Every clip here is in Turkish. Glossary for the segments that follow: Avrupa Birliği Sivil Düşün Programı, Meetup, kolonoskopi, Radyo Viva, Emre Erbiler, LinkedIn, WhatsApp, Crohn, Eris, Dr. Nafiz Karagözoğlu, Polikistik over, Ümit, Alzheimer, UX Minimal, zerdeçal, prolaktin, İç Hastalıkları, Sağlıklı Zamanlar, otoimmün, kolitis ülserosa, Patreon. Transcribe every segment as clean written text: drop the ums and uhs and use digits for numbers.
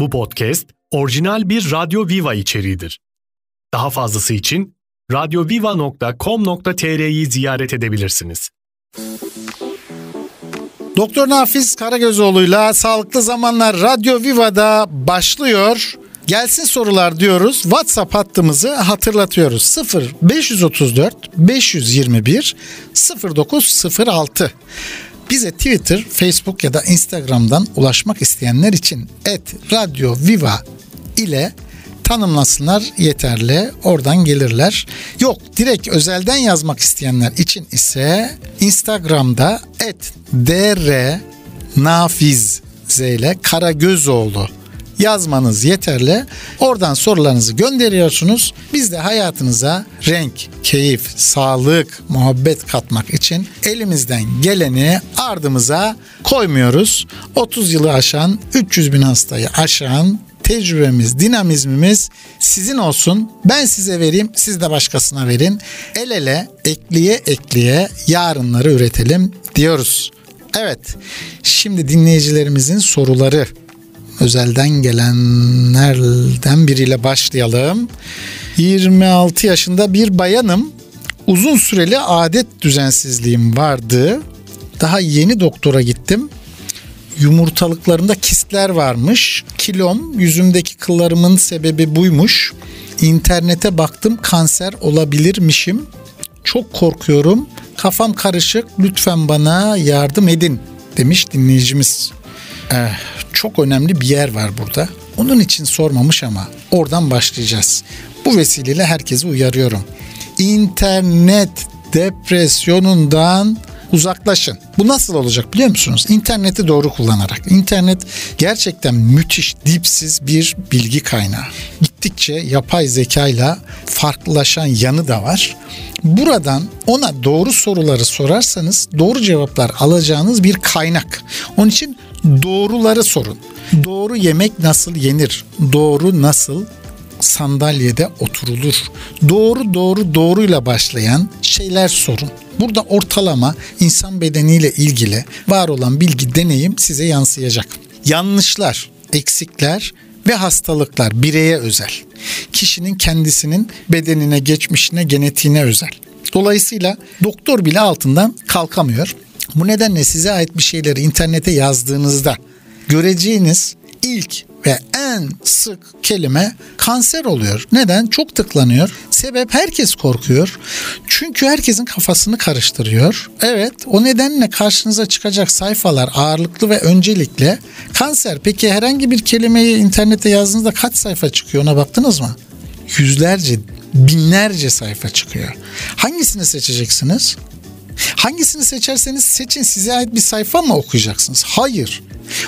Bu podcast orijinal bir Radyo Viva içeriğidir. Daha fazlası için radyoviva.com.tr'yi ziyaret edebilirsiniz. Dr. Nafiz Karagözoğlu'yla Sağlıklı Zamanlar Radyo Viva'da başlıyor. Gelsin sorular diyoruz. WhatsApp hattımızı hatırlatıyoruz. 0534 521 0906. Bize Twitter, Facebook ya da Instagram'dan ulaşmak isteyenler için @radyoviva ile tanımlasınlar yeterli. Oradan gelirler. Yok, direkt özelden yazmak isteyenler için ise Instagram'da @drnafiz ile Karagözoğlu yazmanız yeterli. Oradan sorularınızı gönderiyorsunuz. Biz de hayatınıza renk, keyif, sağlık, muhabbet katmak için elimizden geleni ardımıza koymuyoruz. 30 yılı aşan, 300 bin hastayı aşan tecrübemiz, dinamizmimiz sizin olsun. Ben size vereyim, siz de başkasına verin. El ele, ekliye ekliye yarınları üretelim diyoruz. Evet, şimdi dinleyicilerimizin soruları. Özelden gelenlerden biriyle başlayalım. 26 yaşında bir bayanım. Uzun süreli adet düzensizliğim vardı. Daha yeni doktora gittim. Yumurtalıklarımda kistler varmış. Kilom, yüzümdeki kıllarımın sebebi buymuş. İnternete baktım, kanser olabilirmişim. Çok korkuyorum. Kafam karışık. Lütfen bana yardım edin demiş dinleyicimiz. Çok önemli bir yer var burada. Onun için sormamış ama oradan başlayacağız. Bu vesileyle herkesi uyarıyorum. İnternet depresyonundan uzaklaşın. Bu nasıl olacak biliyor musunuz? İnterneti doğru kullanarak. İnternet gerçekten müthiş, dipsiz bir bilgi kaynağı. Gittikçe yapay zekayla farklılaşan yanı da var. Buradan ona doğru soruları sorarsanız doğru cevaplar alacağınız bir kaynak. Onun için doğruları sorun. Doğru yemek nasıl yenir? Doğru nasıl sandalyede oturulur? Doğruyla başlayan şeyler sorun. Burada ortalama insan bedeniyle ilgili var olan bilgi, deneyim size yansıyacak. Yanlışlar, eksikler ve hastalıklar bireye özel. Kişinin kendisinin bedenine, geçmişine, genetiğine özel. Dolayısıyla doktor bile altından kalkamıyor. Bu nedenle size ait bir şeyleri internete yazdığınızda göreceğiniz ilk ve en sık kelime kanser oluyor. Neden? Çok tıklanıyor. Sebep, herkes korkuyor. Çünkü herkesin kafasını karıştırıyor. Evet, o nedenle karşınıza çıkacak sayfalar ağırlıklı ve öncelikle kanser. Peki herhangi bir kelimeyi internete yazdığınızda kaç sayfa çıkıyor, ona baktınız mı? Yüzlerce, binlerce sayfa çıkıyor. Hangisini seçeceksiniz? Hangisini seçerseniz seçin, size ait bir sayfa mı okuyacaksınız? Hayır.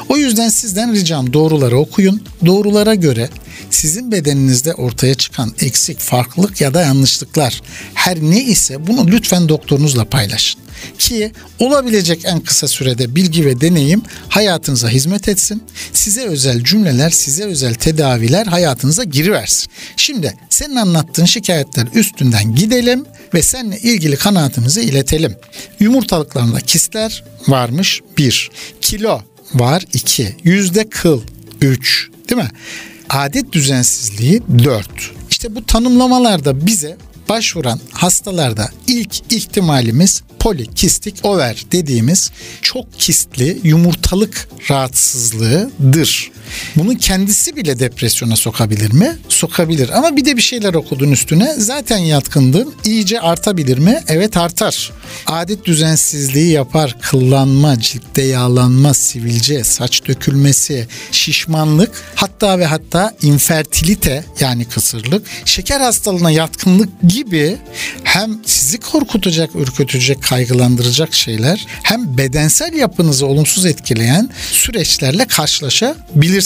O yüzden sizden ricam, doğruları okuyun. Doğrulara göre sizin bedeninizde ortaya çıkan eksik, farklılık ya da yanlışlıklar her ne ise bunu lütfen doktorunuzla paylaşın. Ki olabilecek en kısa sürede bilgi ve deneyim hayatınıza hizmet etsin. Size özel cümleler, size özel tedaviler hayatınıza giriversin. Şimdi senin anlattığın şikayetler üstünden gidelim ve seninle ilgili kanaatimizi iletelim. Yumurtalıklarında kistler varmış 1. Kilo var 2. Yüzde kıl 3. Değil mi? Adet düzensizliği 4. İşte bu tanımlamalarda bize başvuran hastalarda ilk ihtimalimiz polikistik over dediğimiz çok kistli yumurtalık rahatsızlığıdır. Bunun kendisi bile depresyona sokabilir mi? Sokabilir. Ama bir de bir şeyler okudun üstüne. Zaten yatkındın. İyice artabilir mi? Evet, artar. Adet düzensizliği yapar. Kıllanma, ciltte yağlanma, sivilce, saç dökülmesi, şişmanlık, hatta ve hatta infertilite yani kısırlık, şeker hastalığına yatkınlık gibi hem sizi korkutacak, ürkütecek, kaygılandıracak şeyler hem bedensel yapınızı olumsuz etkileyen süreçlerle karşılaşabilirsiniz.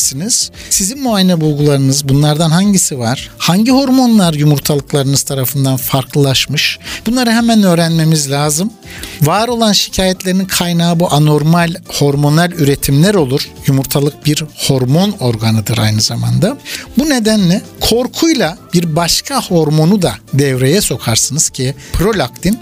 Sizin muayene bulgularınız bunlardan hangisi var? Hangi hormonlar yumurtalıklarınız tarafından farklılaşmış? Bunları hemen öğrenmemiz lazım. Var olan şikayetlerin kaynağı bu anormal hormonal üretimler olur. Yumurtalık bir hormon organıdır aynı zamanda. Bu nedenle korkuyla bir başka hormonu da devreye sokarsınız ki prolaktin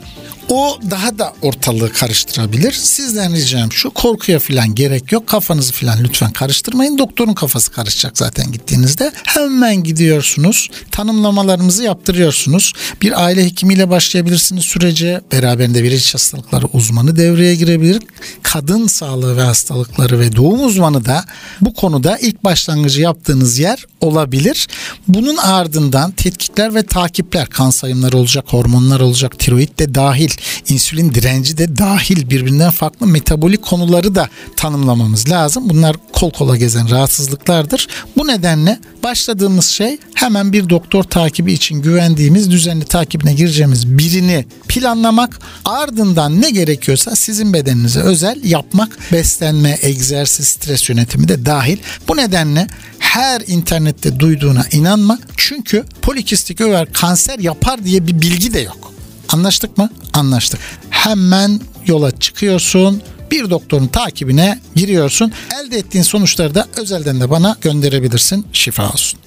O daha da ortalığı karıştırabilir. Sizden ricam şu, korkuya falan gerek yok. Kafanızı falan lütfen karıştırmayın. Doktorun kafası karışacak zaten gittiğinizde. Hemen gidiyorsunuz. Tanımlamalarımızı yaptırıyorsunuz. Bir aile hekimiyle başlayabilirsiniz sürece. Beraberinde bir iç hastalıkları uzmanı devreye girebilir. Kadın sağlığı ve hastalıkları ve doğum uzmanı da bu konuda ilk başlangıcı yaptığınız yer olabilir. Bunun ardından tetkikler ve takipler, kan sayımları olacak, hormonlar olacak, tiroid de dahil, insülin direnci de dahil, birbirinden farklı metabolik konuları da tanımlamamız lazım. Bunlar kol kola gezen rahatsızlıklardır. Bu nedenle başladığımız şey hemen bir doktor takibi için güvendiğimiz, düzenli takibine gireceğimiz birini planlamak. Ardından ne gerekiyorsa sizin bedeninize özel yapmak, beslenme, egzersiz, stres yönetimi de dahil. Bu nedenle her internette duyduğuna inanma. Çünkü polikistik over kanser yapar diye bir bilgi de yok. Anlaştık mı? Anlaştık. Hemen yola çıkıyorsun. Bir doktorun takibine giriyorsun. Elde ettiğin sonuçları da özelden de bana gönderebilirsin. Şifa olsun.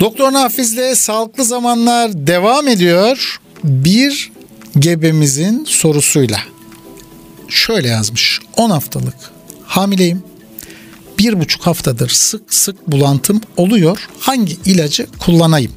Doktor Nafiz'le Sağlıklı Zamanlar devam ediyor. Bir gebemizin sorusuyla. Şöyle yazmış. 10 haftalık hamileyim. 1,5 haftadır sık sık bulantım oluyor. Hangi ilacı kullanayım?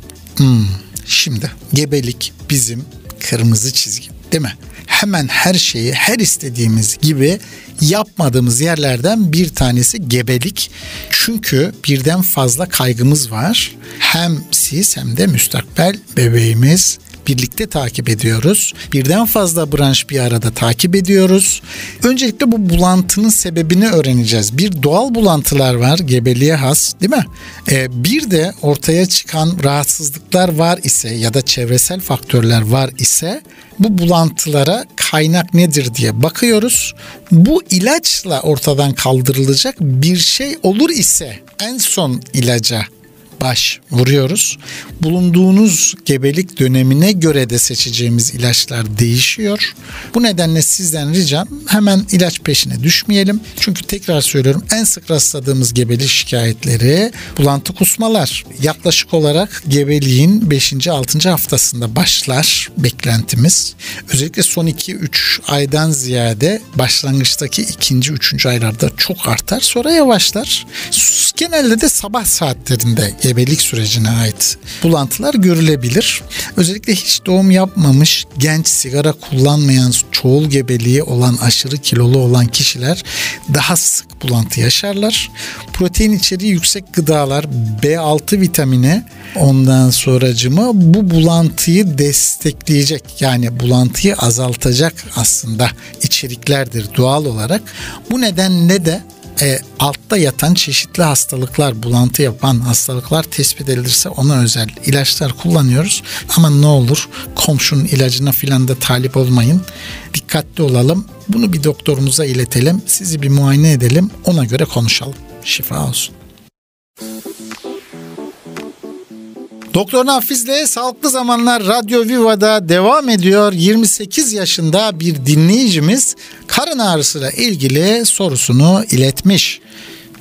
Şimdi gebelik bizim kırmızı çizgi, değil mi? Hemen her şeyi her istediğimiz gibi yapmadığımız yerlerden bir tanesi gebelik. Çünkü birden fazla kaygımız var. Hem siz hem de müstakbel bebeğimiz birlikte takip ediyoruz. Birden fazla branş bir arada takip ediyoruz. Öncelikle bu bulantının sebebini öğreneceğiz. Bir, doğal bulantılar var gebeliğe has, değil mi? Bir de ortaya çıkan rahatsızlıklar var ise ya da çevresel faktörler var ise bu bulantılara kaynak nedir diye bakıyoruz. Bu ilaçla ortadan kaldırılacak bir şey olur ise en son ilaca başvuruyoruz. Bulunduğunuz gebelik dönemine göre de seçeceğimiz ilaçlar değişiyor. Bu nedenle sizden ricam hemen ilaç peşine düşmeyelim. Çünkü tekrar söylüyorum, en sık rastladığımız gebelik şikayetleri bulantı, kusmalar. Yaklaşık olarak gebeliğin 5. 6. haftasında başlar beklentimiz. Özellikle son 2-3 aydan ziyade başlangıçtaki 2. 3. aylarda çok artar. Sonra yavaşlar. Genelde de sabah saatlerinde gebelik sürecine ait bulantılar görülebilir. Özellikle hiç doğum yapmamış, genç, sigara kullanmayan, çoğul gebeliği olan, aşırı kilolu olan kişiler daha sık bulantı yaşarlar. Protein içeriği yüksek gıdalar, B6 vitamini, ondan sonracıma bu bulantıyı destekleyecek, yani bulantıyı azaltacak aslında içeriklerdir doğal olarak. Bu nedenle de altta yatan çeşitli hastalıklar, bulantı yapan hastalıklar tespit edilirse ona özel ilaçlar kullanıyoruz. Ama ne olur komşunun ilacına filan da talip olmayın. Dikkatli olalım. Bunu bir doktorumuza iletelim. Sizi bir muayene edelim. Ona göre konuşalım. Şifa olsun. Doktor Nafiz'le Sağlıklı Zamanlar Radyo Viva'da devam ediyor. 28 yaşında bir dinleyicimiz karın ağrısıyla ilgili sorusunu iletmiş.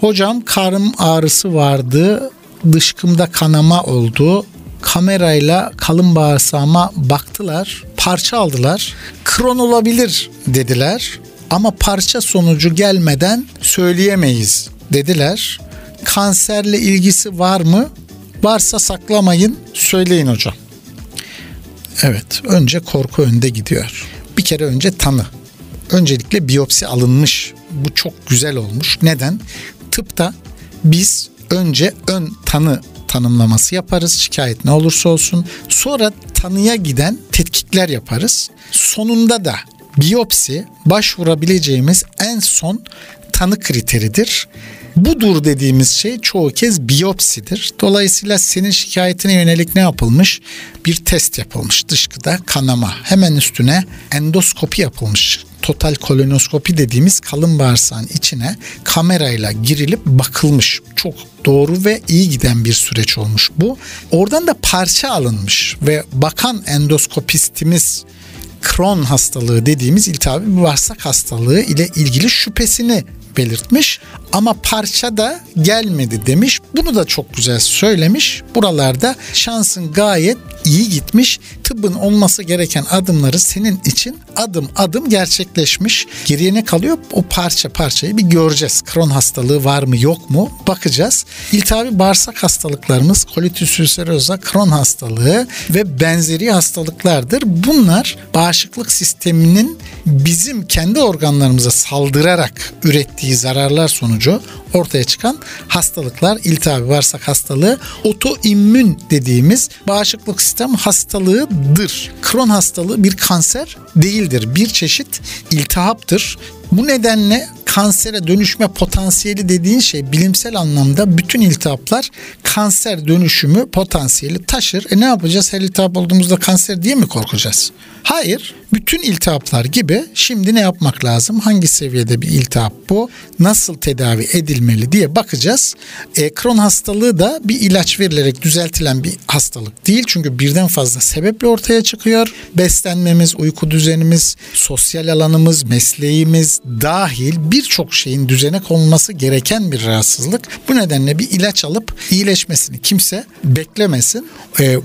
Hocam, karın ağrısı vardı, dışkımda kanama oldu. Kamerayla kalın bağırsağıma baktılar, parça aldılar. Crohn olabilir dediler ama parça sonucu gelmeden söyleyemeyiz dediler. Kanserle ilgisi var mı? Varsa saklamayın, söyleyin hocam. Evet, önce korku önde gidiyor. Bir kere önce tanı. Öncelikle biyopsi alınmış. Bu çok güzel olmuş. Neden? Tıpta biz önce ön tanı tanımlaması yaparız. Şikayet ne olursa olsun. Sonra tanıya giden tetkikler yaparız. Sonunda da biyopsi başvurabileceğimiz en son tanı kriteridir. Budur dediğimiz şey çoğu kez biyopsidir. Dolayısıyla senin şikayetine yönelik ne yapılmış? Bir test yapılmış. Dışkıda kanama. Hemen üstüne endoskopi yapılmış. Total kolonoskopi dediğimiz kalın bağırsağın içine kamerayla girilip bakılmış. Çok doğru ve iyi giden bir süreç olmuş bu. Oradan da parça alınmış ve bakan endoskopistimiz Crohn hastalığı dediğimiz iltihabi bağırsak hastalığı ile ilgili şüphesini belirtmiş. ama parça da gelmedi demiş. Bunu da çok güzel söylemiş. Buralarda şansın gayet iyi gitmiş. Tıbbın olması gereken adımları senin için adım adım gerçekleşmiş. Geriye ne kalıyor? O parçayı bir göreceğiz. Crohn hastalığı var mı yok mu? Bakacağız. İltihabi bağırsak hastalıklarımız kolitis ülserosa, Crohn hastalığı ve benzeri hastalıklardır. Bunlar bağışıklık sisteminin bizim kendi organlarımıza saldırarak ürettiği zararlar sonucu ortaya çıkan hastalıklar. İltihabi bağırsak hastalığı otoimmün dediğimiz bağışıklık sistem hastalığıdır. Crohn hastalığı bir kanser değildir. Bir çeşit iltihaptır. Bu nedenle kansere dönüşme potansiyeli dediğin şey bilimsel anlamda bütün iltihaplar kanser dönüşümü potansiyeli taşır. Ne yapacağız? Her iltihap olduğumuzda kanser diye mi korkacağız? Hayır. Bütün iltihaplar gibi şimdi ne yapmak lazım? Hangi seviyede bir iltihap bu? Nasıl tedavi edilmeli diye bakacağız. Crohn hastalığı da bir ilaç verilerek düzeltilen bir hastalık değil. Çünkü birden fazla sebeple ortaya çıkıyor. Beslenmemiz, uyku düzenimiz, sosyal alanımız, mesleğimiz dahil birçok şeyin düzene konulması gereken bir rahatsızlık. Bu nedenle bir ilaç alıp iyileşmesini kimse beklemesin.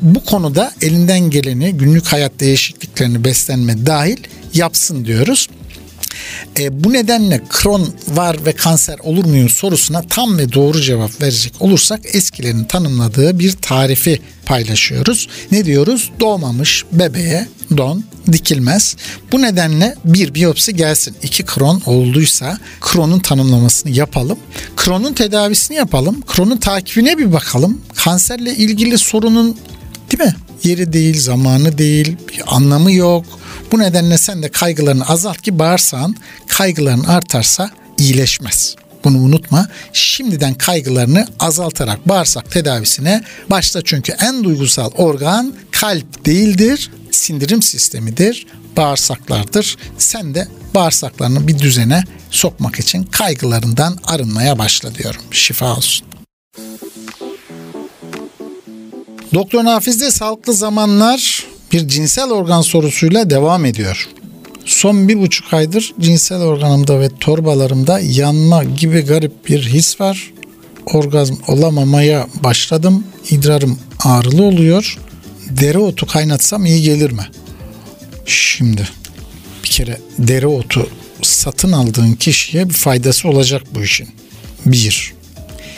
Bu konuda elinden geleni, günlük hayat değişikliklerini, beslenme dahil yapsın diyoruz. Bu nedenle Crohn var ve kanser olur muyum sorusuna tam ve doğru cevap verecek olursak eskilerin tanımladığı bir tarifi paylaşıyoruz. Ne diyoruz? Doğmamış bebeğe don dikilmez. Bu nedenle bir biyopsi gelsin. 2 Crohn olduysa Crohn'un tanımlamasını yapalım. Crohn'un tedavisini yapalım. Crohn'un takibine bir bakalım. Kanserle ilgili sorunun değil mi? Yeri değil, zamanı değil, anlamı yok. Bu nedenle sen de kaygılarını azalt ki bağırsağın kaygıların artarsa iyileşmez. Bunu unutma. Şimdiden kaygılarını azaltarak bağırsak tedavisine başla. Çünkü en duygusal organ kalp değildir, sindirim sistemidir, bağırsaklardır. Sen de bağırsaklarını bir düzene sokmak için kaygılarından arınmaya başla diyorum. Şifa olsun. Doktor Nafiz'de Sağlıklı Zamanlar bir cinsel organ sorusuyla devam ediyor. Son 1,5 aydır cinsel organımda ve torbalarımda yanma gibi garip bir his var. Orgazm olamamaya başladım. İdrarım ağrılı oluyor. Dereotu kaynatsam iyi gelir mi? Şimdi bir kere dereotu satın aldığın kişiye bir faydası olacak bu işin.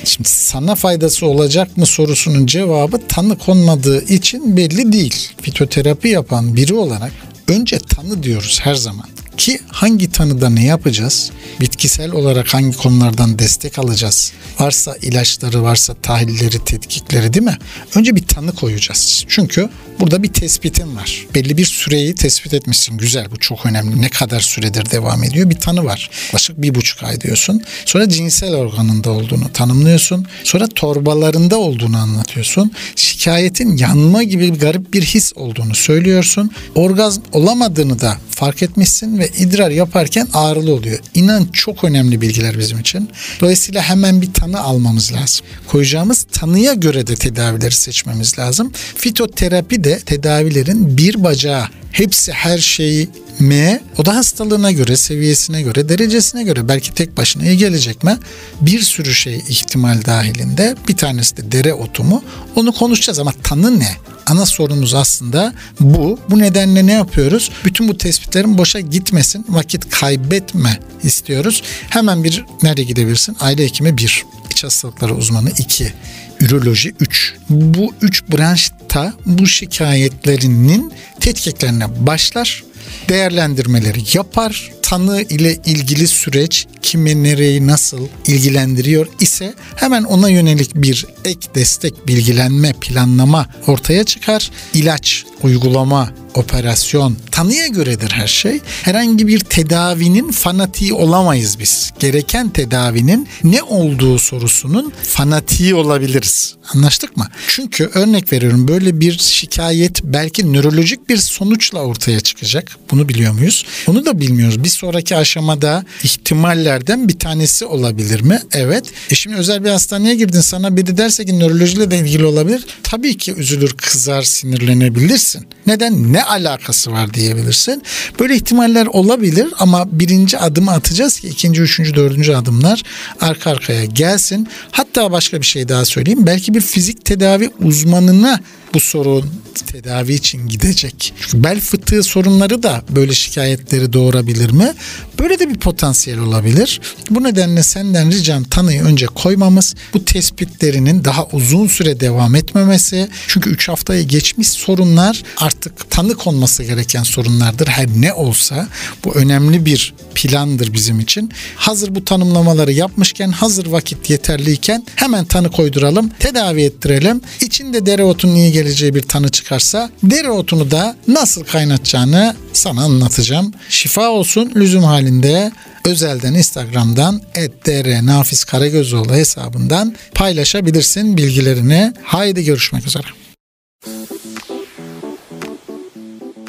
Şimdi sana faydası olacak mı sorusunun cevabı tanı konmadığı için belli değil. Fitoterapi yapan biri olarak önce tanı diyoruz her zaman. Ki hangi tanıda ne yapacağız? Bitkisel olarak hangi konulardan destek alacağız? Varsa ilaçları, varsa tahlilleri, tetkikleri değil mi? Önce bir tanı koyacağız. Çünkü burada bir tespitin var. Belli bir süreyi tespit etmişsin. Güzel, bu çok önemli. Ne kadar süredir devam ediyor? Bir tanı var. Yaklaşık 1,5 ay diyorsun. Sonra cinsel organında olduğunu tanımlıyorsun. Sonra torbalarında olduğunu anlatıyorsun. Şikayetin yanma gibi garip bir his olduğunu söylüyorsun. Orgazm olamadığını da fark etmişsin ve idrar yaparken ağrılı oluyor. İnan çok önemli bilgiler bizim için. Dolayısıyla hemen bir tanı almamız lazım. Koyacağımız tanıya göre de tedavileri seçmemiz lazım. Fitoterapi de tedavilerin bir bacağı. Hepsi her şeyi mi? O da hastalığına göre, seviyesine göre, derecesine göre. Belki tek başına iyi gelecek mi? Bir sürü şey ihtimal dahilinde. Bir tanesi de dereotu mu? Onu konuşacağız ama tanı ne? Ana sorunumuz aslında bu. Bu nedenle ne yapıyoruz? Bütün bu tespitlerin boşa gitmesin, vakit kaybetme istiyoruz. Hemen bir nereye gidebilirsin? Aile hekimi 1, İç hastalıkları uzmanı 2, üroloji 3. Bu 3 branşta bu şikayetlerinin tetkiklerine başlar, değerlendirmeleri yapar. Tanı ile ilgili süreç kimi, nereyi, nasıl ilgilendiriyor ise hemen ona yönelik bir ek destek, bilgilenme, planlama ortaya çıkar. İlaç, uygulama, operasyon, tanıya göredir her şey. Herhangi bir tedavinin fanatiği olamayız biz. Gereken tedavinin ne olduğu sorusunun fanatiği olabiliriz. Anlaştık mı? Çünkü örnek veriyorum, böyle bir şikayet belki nörolojik bir sonuçla ortaya çıkacak. Bunu biliyor muyuz? Onu da bilmiyoruz. Biz sonraki aşamada ihtimallerden bir tanesi olabilir mi? Evet. Şimdi özel bir hastaneye girdin, sana biri derse ki nörolojiyle de ilgili olabilir. Tabii ki üzülür, kızar, sinirlenebilirsin. Neden? Ne alakası var diyebilirsin. Böyle ihtimaller olabilir ama birinci adımı atacağız ki ikinci, üçüncü, dördüncü adımlar arka arkaya gelsin. Hatta başka bir şey daha söyleyeyim. Belki bir fizik tedavi uzmanına bu sorun tedavi için gidecek. Çünkü bel fıtığı sorunları da böyle şikayetleri doğurabilir mi? Böyle de bir potansiyel olabilir. Bu nedenle senden ricam tanıyı önce koymamız, bu tespitlerinin daha uzun süre devam etmemesi. Çünkü 3 haftayı geçmiş sorunlar artık tanı konması gereken sorunlardır. Her ne olsa bu önemli bir plandır bizim için. Hazır bu tanımlamaları yapmışken, hazır vakit yeterliyken hemen tanı koyduralım, tedavi ettirelim. İçinde dereotunun iyi geleceği bir tanı çıkarsa dereotunu da nasıl kaynatacağını sana anlatacağım. Şifa olsun. Lüzum halinde özelden Instagram'dan @drnafizkaragözoğlu hesabından paylaşabilirsin bilgilerini. Haydi görüşmek üzere.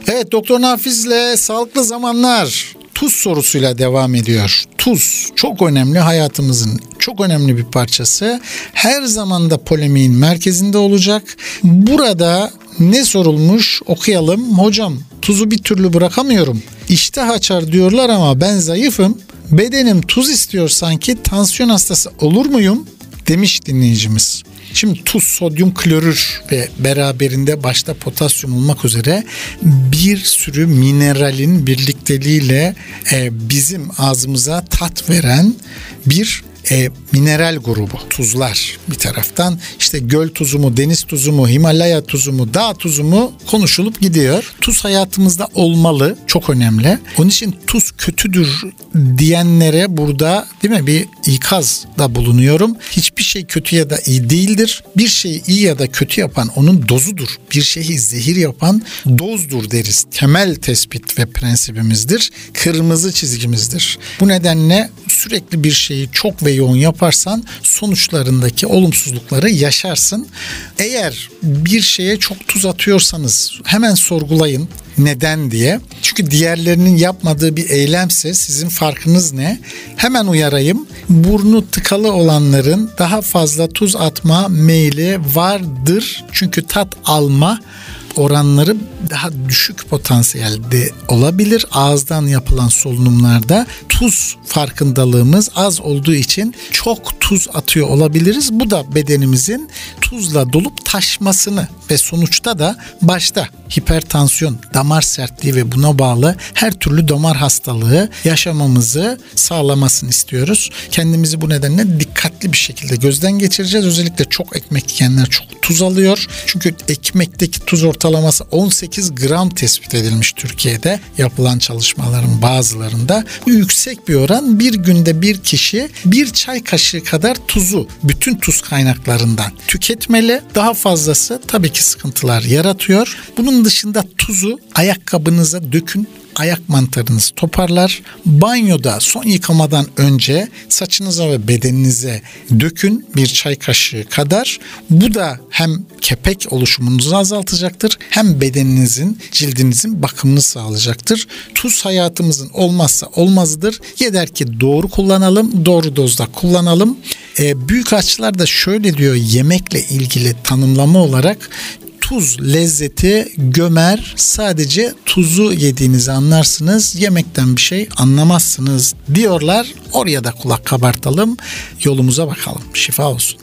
Evet, Doktor Nafiz'le Sağlıklı Zamanlar tuz sorusuyla devam ediyor. Tuz çok önemli, hayatımızın çok önemli bir parçası. Her zaman da polemiğin merkezinde olacak. Burada ne sorulmuş okuyalım. Hocam, tuzu bir türlü bırakamıyorum. İştah açar diyorlar ama ben zayıfım. Bedenim tuz istiyor sanki. Tansiyon hastası olur muyum? Demiş dinleyicimiz. Şimdi tuz, sodyum klorür ve beraberinde başta potasyum olmak üzere bir sürü mineralin birlikteliğiyle bizim ağzımıza tat veren bir mineral grubu. Tuzlar bir taraftan, işte göl tuzu mu, deniz tuzu mu, Himalaya tuzu mu, dağ tuzu mu konuşulup gidiyor. Tuz hayatımızda olmalı, çok önemli. Onun için tuz kötüdür diyenlere burada, değil mi, bir ikazda bulunuyorum. Hiçbir şey kötü ya da iyi değildir. Bir şeyi iyi ya da kötü yapan onun dozudur. Bir şeyi zehir yapan dozdur deriz. Temel tespit ve prensibimizdir. Kırmızı çizgimizdir. Bu nedenle sürekli bir şeyi çok ve yoğun yaparsan sonuçlarındaki olumsuzlukları yaşarsın. Eğer bir şeye çok tuz atıyorsanız hemen sorgulayın neden diye. Çünkü diğerlerinin yapmadığı bir eylemse sizin farkınız ne? Hemen uyarayım. Burnu tıkalı olanların daha fazla tuz atma meyli vardır. Çünkü tat alma oranları daha düşük potansiyelde olabilir. Ağızdan yapılan solunumlarda tuz farkındalığımız az olduğu için çok tuz atıyor olabiliriz. Bu da bedenimizin tuzla dolup taşmasını ve sonuçta da başta hipertansiyon, damar sertliği ve buna bağlı her türlü damar hastalığı yaşamamızı sağlamasını istiyoruz. Kendimizi bu nedenle dikkatli bir şekilde gözden geçireceğiz. Özellikle çok ekmek yiyenler çok tuz alıyor. Çünkü ekmekteki tuz ortalaması 18 gram tespit edilmiş Türkiye'de yapılan çalışmaların bazılarında. Bu yüksek bir oran. Bir günde bir kişi bir çay kaşığı kadar tuzu bütün tuz kaynaklarından tüketmeli. Daha fazlası tabii ki sıkıntılar yaratıyor. Bunun dışında tuzu ayakkabınıza dökün. Ayak mantarınız toparlar. Banyoda son yıkamadan önce saçınıza ve bedeninize dökün bir çay kaşığı kadar. Bu da hem kepek oluşumunuzu azaltacaktır, hem bedeninizin, cildinizin bakımını sağlayacaktır. Tuz hayatımızın olmazsa olmazıdır. Yeter ki doğru kullanalım, doğru dozda kullanalım. Büyük aşçılar da şöyle diyor yemekle ilgili tanımlama olarak: tuz lezzeti gömer, sadece tuzu yediğinizi anlarsınız, yemekten bir şey anlamazsınız diyorlar. Oraya da kulak kabartalım, yolumuza bakalım. Şifa olsun.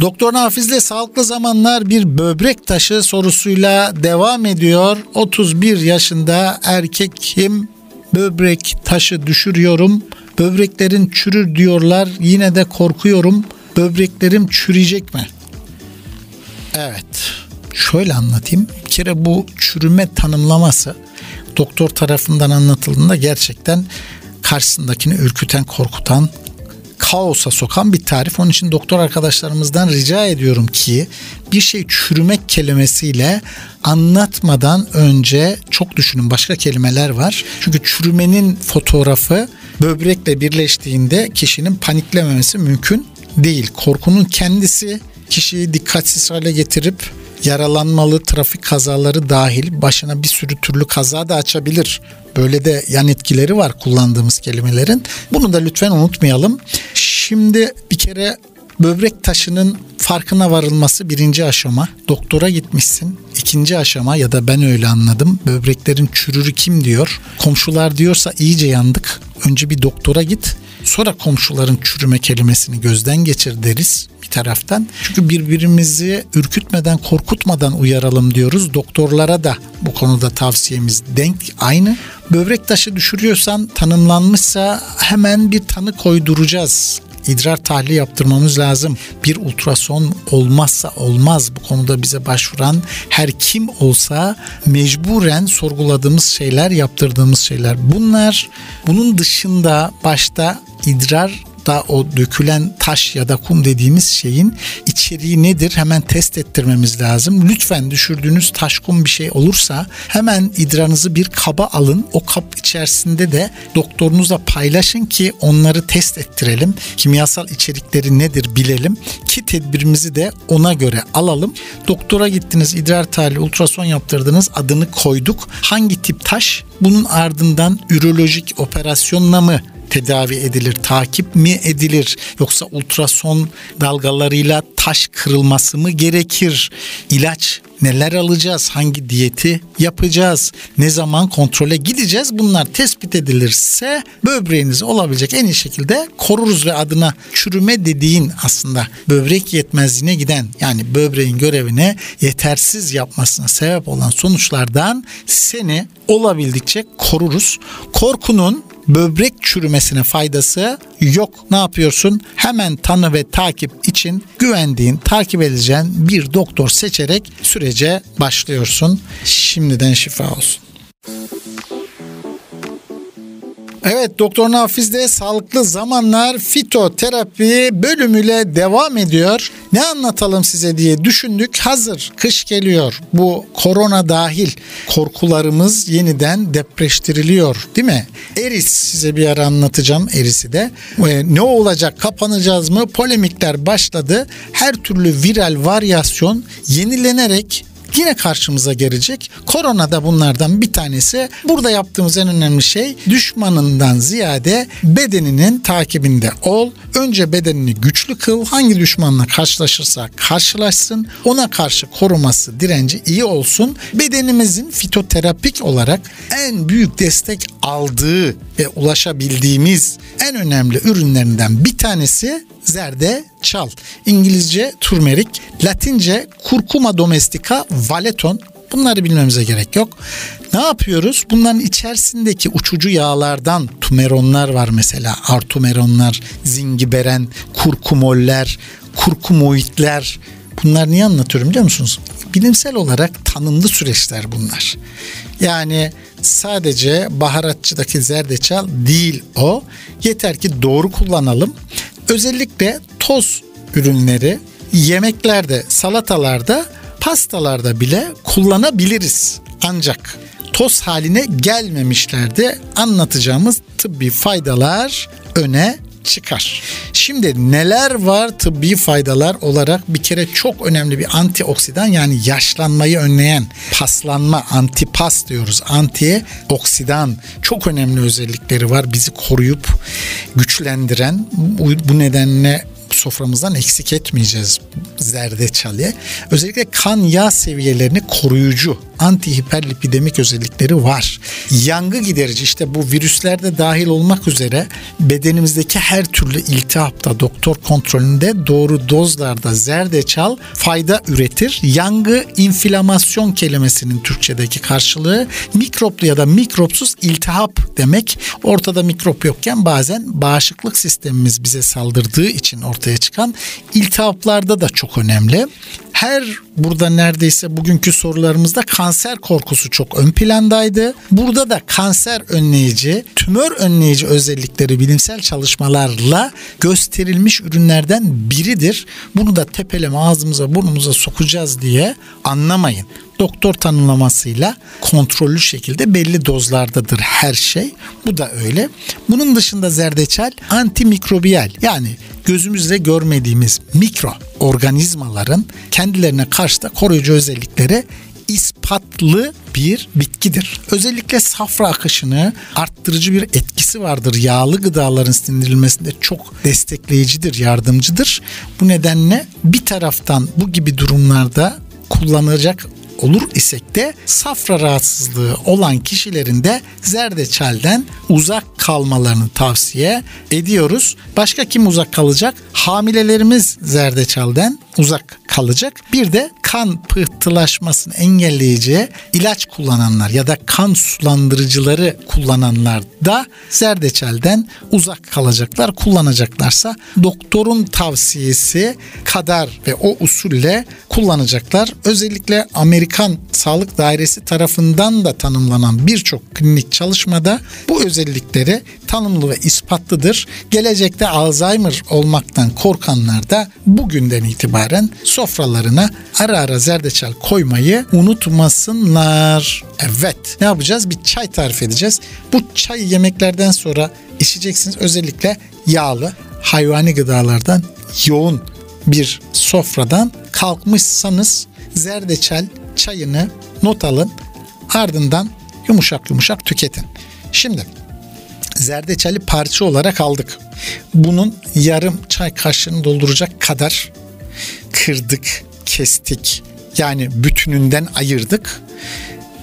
Doktor Nafiz'le Sağlıklı Zamanlar bir böbrek taşı sorusuyla devam ediyor. 31 yaşında erkekim, böbrek taşı düşürüyorum. Böbreklerin çürür diyorlar, yine de korkuyorum. Böbreklerim çürüyecek mi? Evet. Şöyle anlatayım. Bir kere bu çürüme tanımlaması doktor tarafından anlatıldığında gerçekten karşısındakini ürküten, korkutan, kaosa sokan bir tarif. Onun için doktor arkadaşlarımızdan rica ediyorum ki bir şey çürümek kelimesiyle anlatmadan önce çok düşünün. Başka kelimeler var. Çünkü çürümenin fotoğrafı böbrekle birleştiğinde kişinin paniklememesi mümkün değil. Korkunun kendisi kişiyi dikkatsiz hale getirip yaralanmalı trafik kazaları dahil başına bir sürü türlü kaza da açabilir. Böyle de yan etkileri var kullandığımız kelimelerin. Bunu da lütfen unutmayalım. Şimdi bir kere böbrek taşının farkına varılması birinci aşama. Doktora gitmişsin. İkinci aşama, ya da ben öyle anladım, böbreklerin çürürü kim diyor? Komşular diyorsa iyice yandık. Önce bir doktora git. Sonra komşuların çürüme kelimesini gözden geçir deriz bir taraftan. Çünkü birbirimizi ürkütmeden, korkutmadan uyaralım diyoruz. Doktorlara da bu konuda tavsiyemiz denk, aynı. Böbrek taşı düşürüyorsan, tanımlanmışsa hemen bir tanı koyduracağız. İdrar tahlili yaptırmamız lazım. Bir ultrason olmazsa olmaz. Bu konuda bize başvuran her kim olsa mecburen sorguladığımız şeyler, yaptırdığımız şeyler bunlar. Bunun dışında başta idrar da o dökülen taş ya da kum dediğimiz şeyin içeriği nedir hemen test ettirmemiz lazım. Lütfen düşürdüğünüz taş, kum bir şey olursa hemen idrarınızı bir kaba alın. O kap içerisinde de doktorunuzla paylaşın ki onları test ettirelim. Kimyasal içerikleri nedir bilelim ki tedbirimizi de ona göre alalım. Doktora gittiniz, idrar tahlili, ultrason yaptırdınız, adını koyduk. Hangi tip taş? Bunun ardından ürolojik operasyonla mı tedavi edilir, takip mi edilir, yoksa ultrason dalgalarıyla taş kırılması mı gerekir, ilaç neler alacağız, hangi diyeti yapacağız, ne zaman kontrole gideceğiz, bunlar tespit edilirse böbreğinizi olabilecek en iyi şekilde koruruz ve adına çürüme dediğin aslında böbrek yetmezliğine giden, yani böbreğin görevini yetersiz yapmasına sebep olan sonuçlardan seni olabildikçe koruruz. Korkunun böbrek çürümesine faydası yok. Ne yapıyorsun? Hemen tanı ve takip için güvendiğin, takip edeceğin bir doktor seçerek sürece başlıyorsun. Şimdiden şifa olsun. Evet, Doktor Nafiz'de Sağlıklı Zamanlar Fitoterapi bölümüyle devam ediyor. Ne anlatalım size diye düşündük. Hazır kış geliyor. Bu korona dahil korkularımız yeniden depreştiriliyor, değil mi? Eris, size bir ara anlatacağım Eris'i de. Ne olacak? Kapanacağız mı? Polemikler başladı. Her türlü viral varyasyon yenilenerek yine karşımıza gelecek. Korona da bunlardan bir tanesi. Burada yaptığımız en önemli şey, düşmanından ziyade bedeninin takibinde ol. Önce bedenini güçlü kıl. Hangi düşmanla karşılaşırsa karşılaşsın, ona karşı koruması, direnci iyi olsun. Bedenimizin fitoterapik olarak en büyük destek aldığı ve ulaşabildiğimiz en önemli ürünlerinden bir tanesi zerdeçal. İngilizce turmeric, Latince curcuma domestica, valeton. Bunları bilmemize gerek yok. Ne yapıyoruz? Bunların içerisindeki uçucu yağlardan tumeronlar var mesela. Artumeronlar, zingiberen, kurkumoller, kurkumoidler. Bunlar niye anlatıyorum biliyor musunuz? Bilimsel olarak tanımlı süreçler bunlar. Yani sadece baharatçıdaki zerdeçal değil o. Yeter ki doğru kullanalım. Özellikle toz ürünleri, yemeklerde, salatalarda, pastalarda bile kullanabiliriz. Ancak toz haline gelmemişlerde anlatacağımız tıbbi faydalar öne çıkar. Şimdi neler var tıbbi faydalar olarak? Bir kere çok önemli bir antioksidan, yani yaşlanmayı önleyen, paslanma, antipas diyoruz, antioksidan çok önemli özellikleri var. Bizi koruyup güçlendiren, bu nedenle soframızdan eksik etmeyeceğiz zerdeçalı. Özellikle kan yağ seviyelerini koruyucu, antihiperlipidemik özellikleri var. Yangı giderici, işte bu virüslerde dahil olmak üzere bedenimizdeki her türlü iltihapta doktor kontrolünde doğru dozlarda zerdeçal fayda üretir. Yangı, inflamasyon kelimesinin Türkçedeki karşılığı, mikroplu ya da mikropsuz iltihap demek. Ortada mikrop yokken bazen bağışıklık sistemimiz bize saldırdığı için ortaya çıkan iltihaplarda da çok önemli. Burada neredeyse bugünkü sorularımızda kanser korkusu çok ön plandaydı. Burada da kanser önleyici, tümör önleyici özellikleri bilimsel çalışmalarla gösterilmiş ürünlerden biridir. Bunu da tepeleme ağzımıza burnumuza sokacağız diye anlamayın. Doktor tanımlamasıyla kontrollü şekilde belli dozlardadır her şey. Bu da öyle. Bunun dışında zerdeçal antimikrobiyal, yani gözümüzle görmediğimiz mikroorganizmaların kendilerine karşı da koruyucu özellikleri ispatlı bir bitkidir. Özellikle safra akışını arttırıcı bir etkisi vardır. Yağlı gıdaların sindirilmesinde çok destekleyicidir, yardımcıdır. Bu nedenle bir taraftan bu gibi durumlarda kullanılacak olur isek de safra rahatsızlığı olan kişilerin de zerdeçalden uzak kalmalarını tavsiye ediyoruz. Başka kim uzak kalacak? Hamilelerimiz zerdeçalden uzak kalacak. Bir de kan pıhtılaşmasını engelleyici ilaç kullananlar ya da kan sulandırıcıları kullananlar da zerdeçalden uzak kalacaklar. Kullanacaklarsa doktorun tavsiyesi kadar ve o usulle kullanacaklar. Özellikle Amerikan Sağlık Dairesi tarafından da tanımlanan birçok klinik çalışmada bu özellikleri tanımlı ve ispatlıdır. Gelecekte Alzheimer olmaktan korkanlar da bugünden itibaren sofralarına ara ara zerdeçal koymayı unutmasınlar. Evet, ne yapacağız? Bir çay tarif edeceğiz. Bu çayı yemeklerden sonra içeceksiniz. Özellikle yağlı, hayvani gıdalardan yoğun bir sofradan kalkmışsanız zerdeçal çayını not alın. Ardından yumuşak yumuşak tüketin. Şimdi zerdeçali parça olarak aldık. Bunun yarım çay kaşığını dolduracak kadar kırdık, kestik. Yani bütününden ayırdık.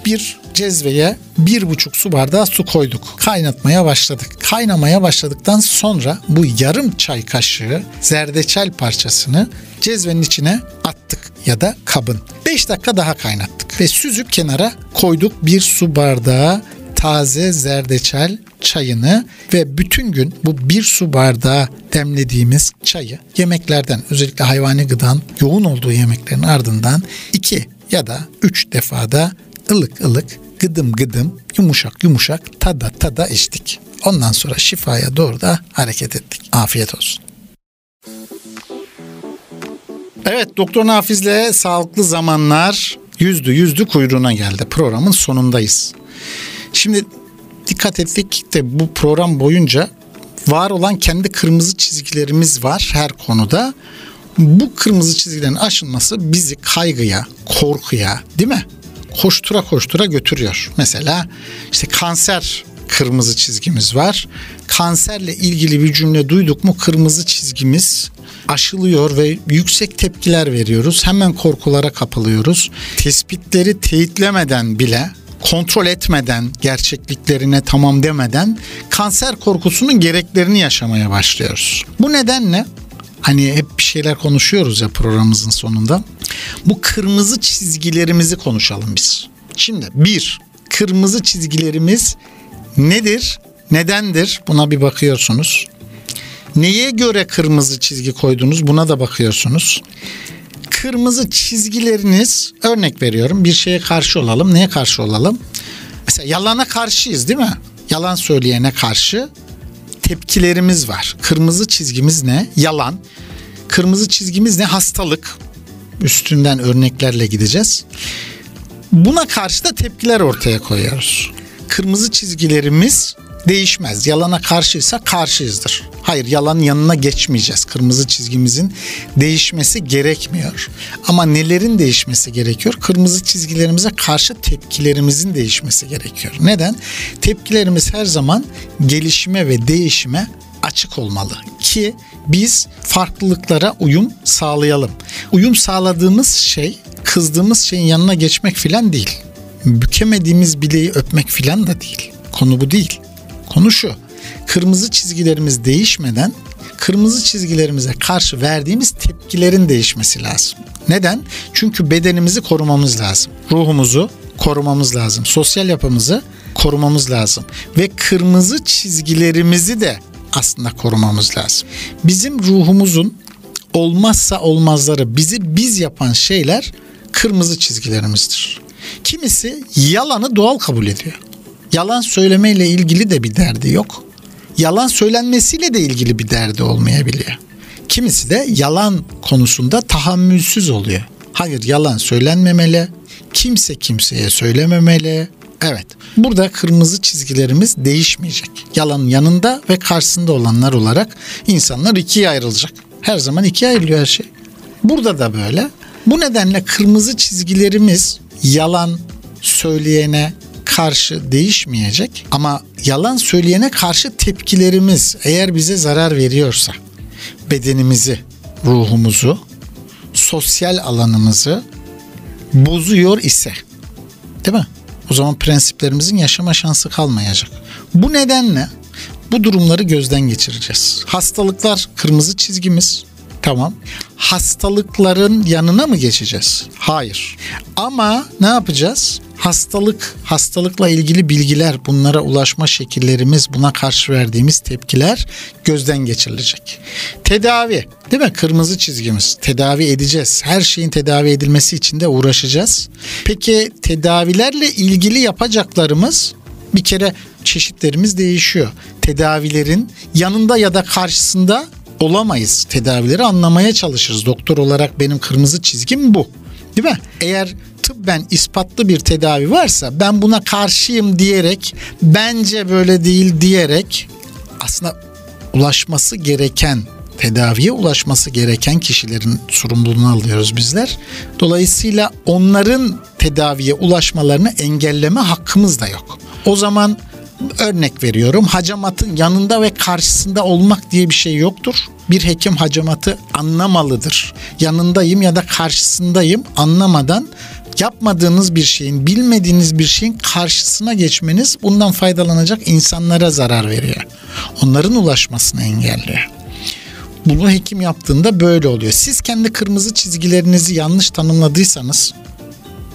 Bir cezveye 1,5 su bardağı su koyduk. Kaynatmaya başladık. Kaynamaya başladıktan sonra bu yarım çay kaşığı zerdeçal parçasını cezvenin içine attık ya da kabın. 5 dakika daha kaynattık ve süzüp kenara koyduk. 1 su bardağı taze zerdeçal çayını ve bütün gün bu 1 su bardağı demlediğimiz çayı yemeklerden, özellikle hayvani gıdanın yoğun olduğu yemeklerin ardından 2 ya da 3 defada ılık ılık, gıdım gıdım, yumuşak yumuşak, tada tada içtik. Ondan sonra şifaya doğru da hareket ettik. Afiyet olsun. Evet, Doktor Nafiz'le Sağlıklı Zamanlar yüzdü kuyruğuna geldi. Programın sonundayız. Şimdi dikkat ettik de bu program boyunca var olan kendi kırmızı çizgilerimiz var her konuda. Bu kırmızı çizgilerin aşılması bizi kaygıya, korkuya, değil mi? Koştura koştura götürüyor. Mesela işte kanser kırmızı çizgimiz var. Kanserle ilgili bir cümle duyduk mu kırmızı çizgimiz aşılıyor ve yüksek tepkiler veriyoruz. Hemen korkulara kapılıyoruz. Tespitleri teyitlemeden bile, kontrol etmeden, gerçekliklerine tamam demeden kanser korkusunun gereklerini yaşamaya başlıyoruz. Bu nedenle hani hep bir şeyler konuşuyoruz ya programımızın sonunda. Bu kırmızı çizgilerimizi konuşalım biz. Şimdi 1. Kırmızı çizgilerimiz nedir? Nedendir? Buna bir bakıyorsunuz. Neye göre kırmızı çizgi koydunuz? Buna da bakıyorsunuz. Kırmızı çizgileriniz, örnek veriyorum, bir şeye karşı olalım. Neye karşı olalım? Mesela yalana karşıyız, değil mi? Yalan söyleyene karşı tepkilerimiz var. Kırmızı çizgimiz ne? Yalan. Kırmızı çizgimiz ne? Hastalık. Üstünden örneklerle gideceğiz. Buna karşı da tepkiler ortaya koyuyoruz. Kırmızı çizgilerimiz değişmez. Yalana karşıysa karşıyızdır. Hayır, yalanın yanına geçmeyeceğiz. Kırmızı çizgimizin değişmesi gerekmiyor. Ama nelerin değişmesi gerekiyor? Kırmızı çizgilerimize karşı tepkilerimizin değişmesi gerekiyor. Neden? Tepkilerimiz her zaman gelişime ve değişime açık olmalı ki biz farklılıklara uyum sağlayalım. Uyum sağladığımız şey kızdığımız şeyin yanına geçmek filan değil. Bükemediğimiz bileği öpmek filan da değil. Konu bu değil. Konu şu: kırmızı çizgilerimiz değişmeden kırmızı çizgilerimize karşı verdiğimiz tepkilerin değişmesi lazım. Neden? Çünkü bedenimizi korumamız lazım. Ruhumuzu korumamız lazım. Sosyal yapımızı korumamız lazım. Ve kırmızı çizgilerimizi de aslında korumamız lazım. Bizim ruhumuzun olmazsa olmazları, bizi biz yapan şeyler kırmızı çizgilerimizdir. Kimisi yalanı doğal kabul ediyor. Yalan söylemeyle ilgili de bir derdi yok. Yalan söylenmesiyle de ilgili bir derdi olmayabiliyor. Kimisi de yalan konusunda tahammülsüz oluyor. Hayır, yalan söylenmemeli, kimse kimseye söylememeli, Evet. Burada kırmızı çizgilerimiz değişmeyecek. Yalanın yanında ve karşısında olanlar olarak insanlar ikiye ayrılacak. Her zaman ikiye ayrılıyor her şey. Burada da böyle. Bu nedenle kırmızı çizgilerimiz yalan söyleyene karşı değişmeyecek. Ama yalan söyleyene karşı tepkilerimiz eğer bize zarar veriyorsa bedenimizi, ruhumuzu, sosyal alanımızı bozuyor ise, değil mi? O zaman prensiplerimizin yaşama şansı kalmayacak. Bu nedenle bu durumları gözden geçireceğiz. Hastalıklar kırmızı çizgimiz. Tamam. Hastalıkların yanına mı geçeceğiz? Hayır. Ama ne yapacağız? Hastalıkla ilgili bilgiler, bunlara ulaşma şekillerimiz, buna karşı verdiğimiz tepkiler gözden geçirilecek. Tedavi, değil mi? Kırmızı çizgimiz. Tedavi edeceğiz. Her şeyin tedavi edilmesi için de uğraşacağız. Peki tedavilerle ilgili yapacaklarımız, bir kere çeşitlerimiz değişiyor. Tedavilerin yanında ya da karşısında olamayız. Tedavileri anlamaya çalışırız. Doktor olarak benim kırmızı çizgim bu. Değil mi? Eğer tıbben ispatlı bir tedavi varsa ben buna karşıyım diyerek, bence böyle değil diyerek aslında ulaşması gereken, tedaviye ulaşması gereken kişilerin sorumluluğunu alıyoruz bizler. Dolayısıyla onların tedaviye ulaşmalarını engelleme hakkımız da yok. O zaman örnek veriyorum, hacamatın yanında ve karşısında olmak diye bir şey yoktur. Bir hekim hacamatı anlamalıdır. Yanındayım ya da karşısındayım anlamadan yapmadığınız bir şeyin, bilmediğiniz bir şeyin karşısına geçmeniz bundan faydalanacak insanlara zarar veriyor. Onların ulaşmasını engelliyor. Bunu hekim yaptığında böyle oluyor. Siz kendi kırmızı çizgilerinizi yanlış tanımladıysanız,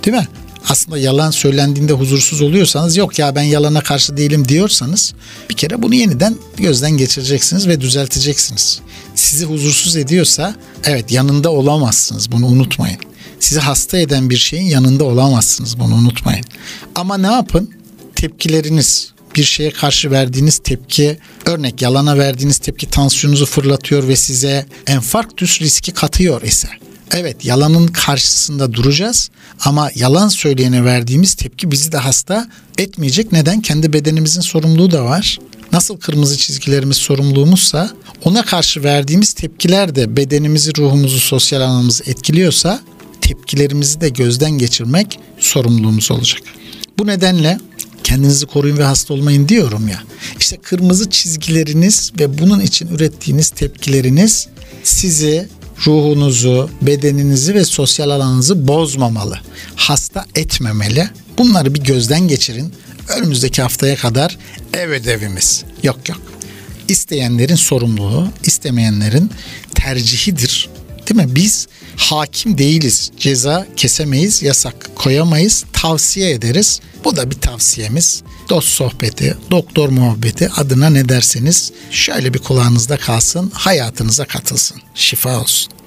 değil mi? Aslında yalan söylendiğinde huzursuz oluyorsanız, yok ya ben yalana karşı değilim diyorsanız, bir kere bunu yeniden gözden geçireceksiniz ve düzelteceksiniz. Sizi huzursuz ediyorsa evet, yanında olamazsınız, bunu unutmayın. Sizi hasta eden bir şeyin yanında olamazsınız, bunu unutmayın. Ama ne yapın? Tepkileriniz, bir şeye karşı verdiğiniz tepki, örnek yalana verdiğiniz tepki tansiyonunuzu fırlatıyor ve size enfarktüs riski katıyor ise, evet, yalanın karşısında duracağız ama yalan söyleyene verdiğimiz tepki bizi de hasta etmeyecek. Neden? Kendi bedenimizin sorumluluğu da var. Nasıl kırmızı çizgilerimiz sorumluluğumuzsa, ona karşı verdiğimiz tepkiler de bedenimizi, ruhumuzu, sosyal alanımızı etkiliyorsa tepkilerimizi de gözden geçirmek sorumluluğumuz olacak. Bu nedenle kendinizi koruyun ve hasta olmayın diyorum ya. İşte kırmızı çizgileriniz ve bunun için ürettiğiniz tepkileriniz sizi, ruhunuzu, bedeninizi ve sosyal alanınızı bozmamalı, hasta etmemeli. Bunları bir gözden geçirin. Önümüzdeki haftaya kadar ev ödevimiz. Yok yok. İsteyenlerin sorumluluğu, istemeyenlerin tercihidir. Değil mi? Biz hakim değiliz. Ceza kesemeyiz, yasak koyamayız, tavsiye ederiz. Bu da bir tavsiyemiz. Dost sohbeti, doktor muhabbeti, adına ne derseniz şöyle bir kulağınızda kalsın, hayatınıza katılsın. Şifa olsun.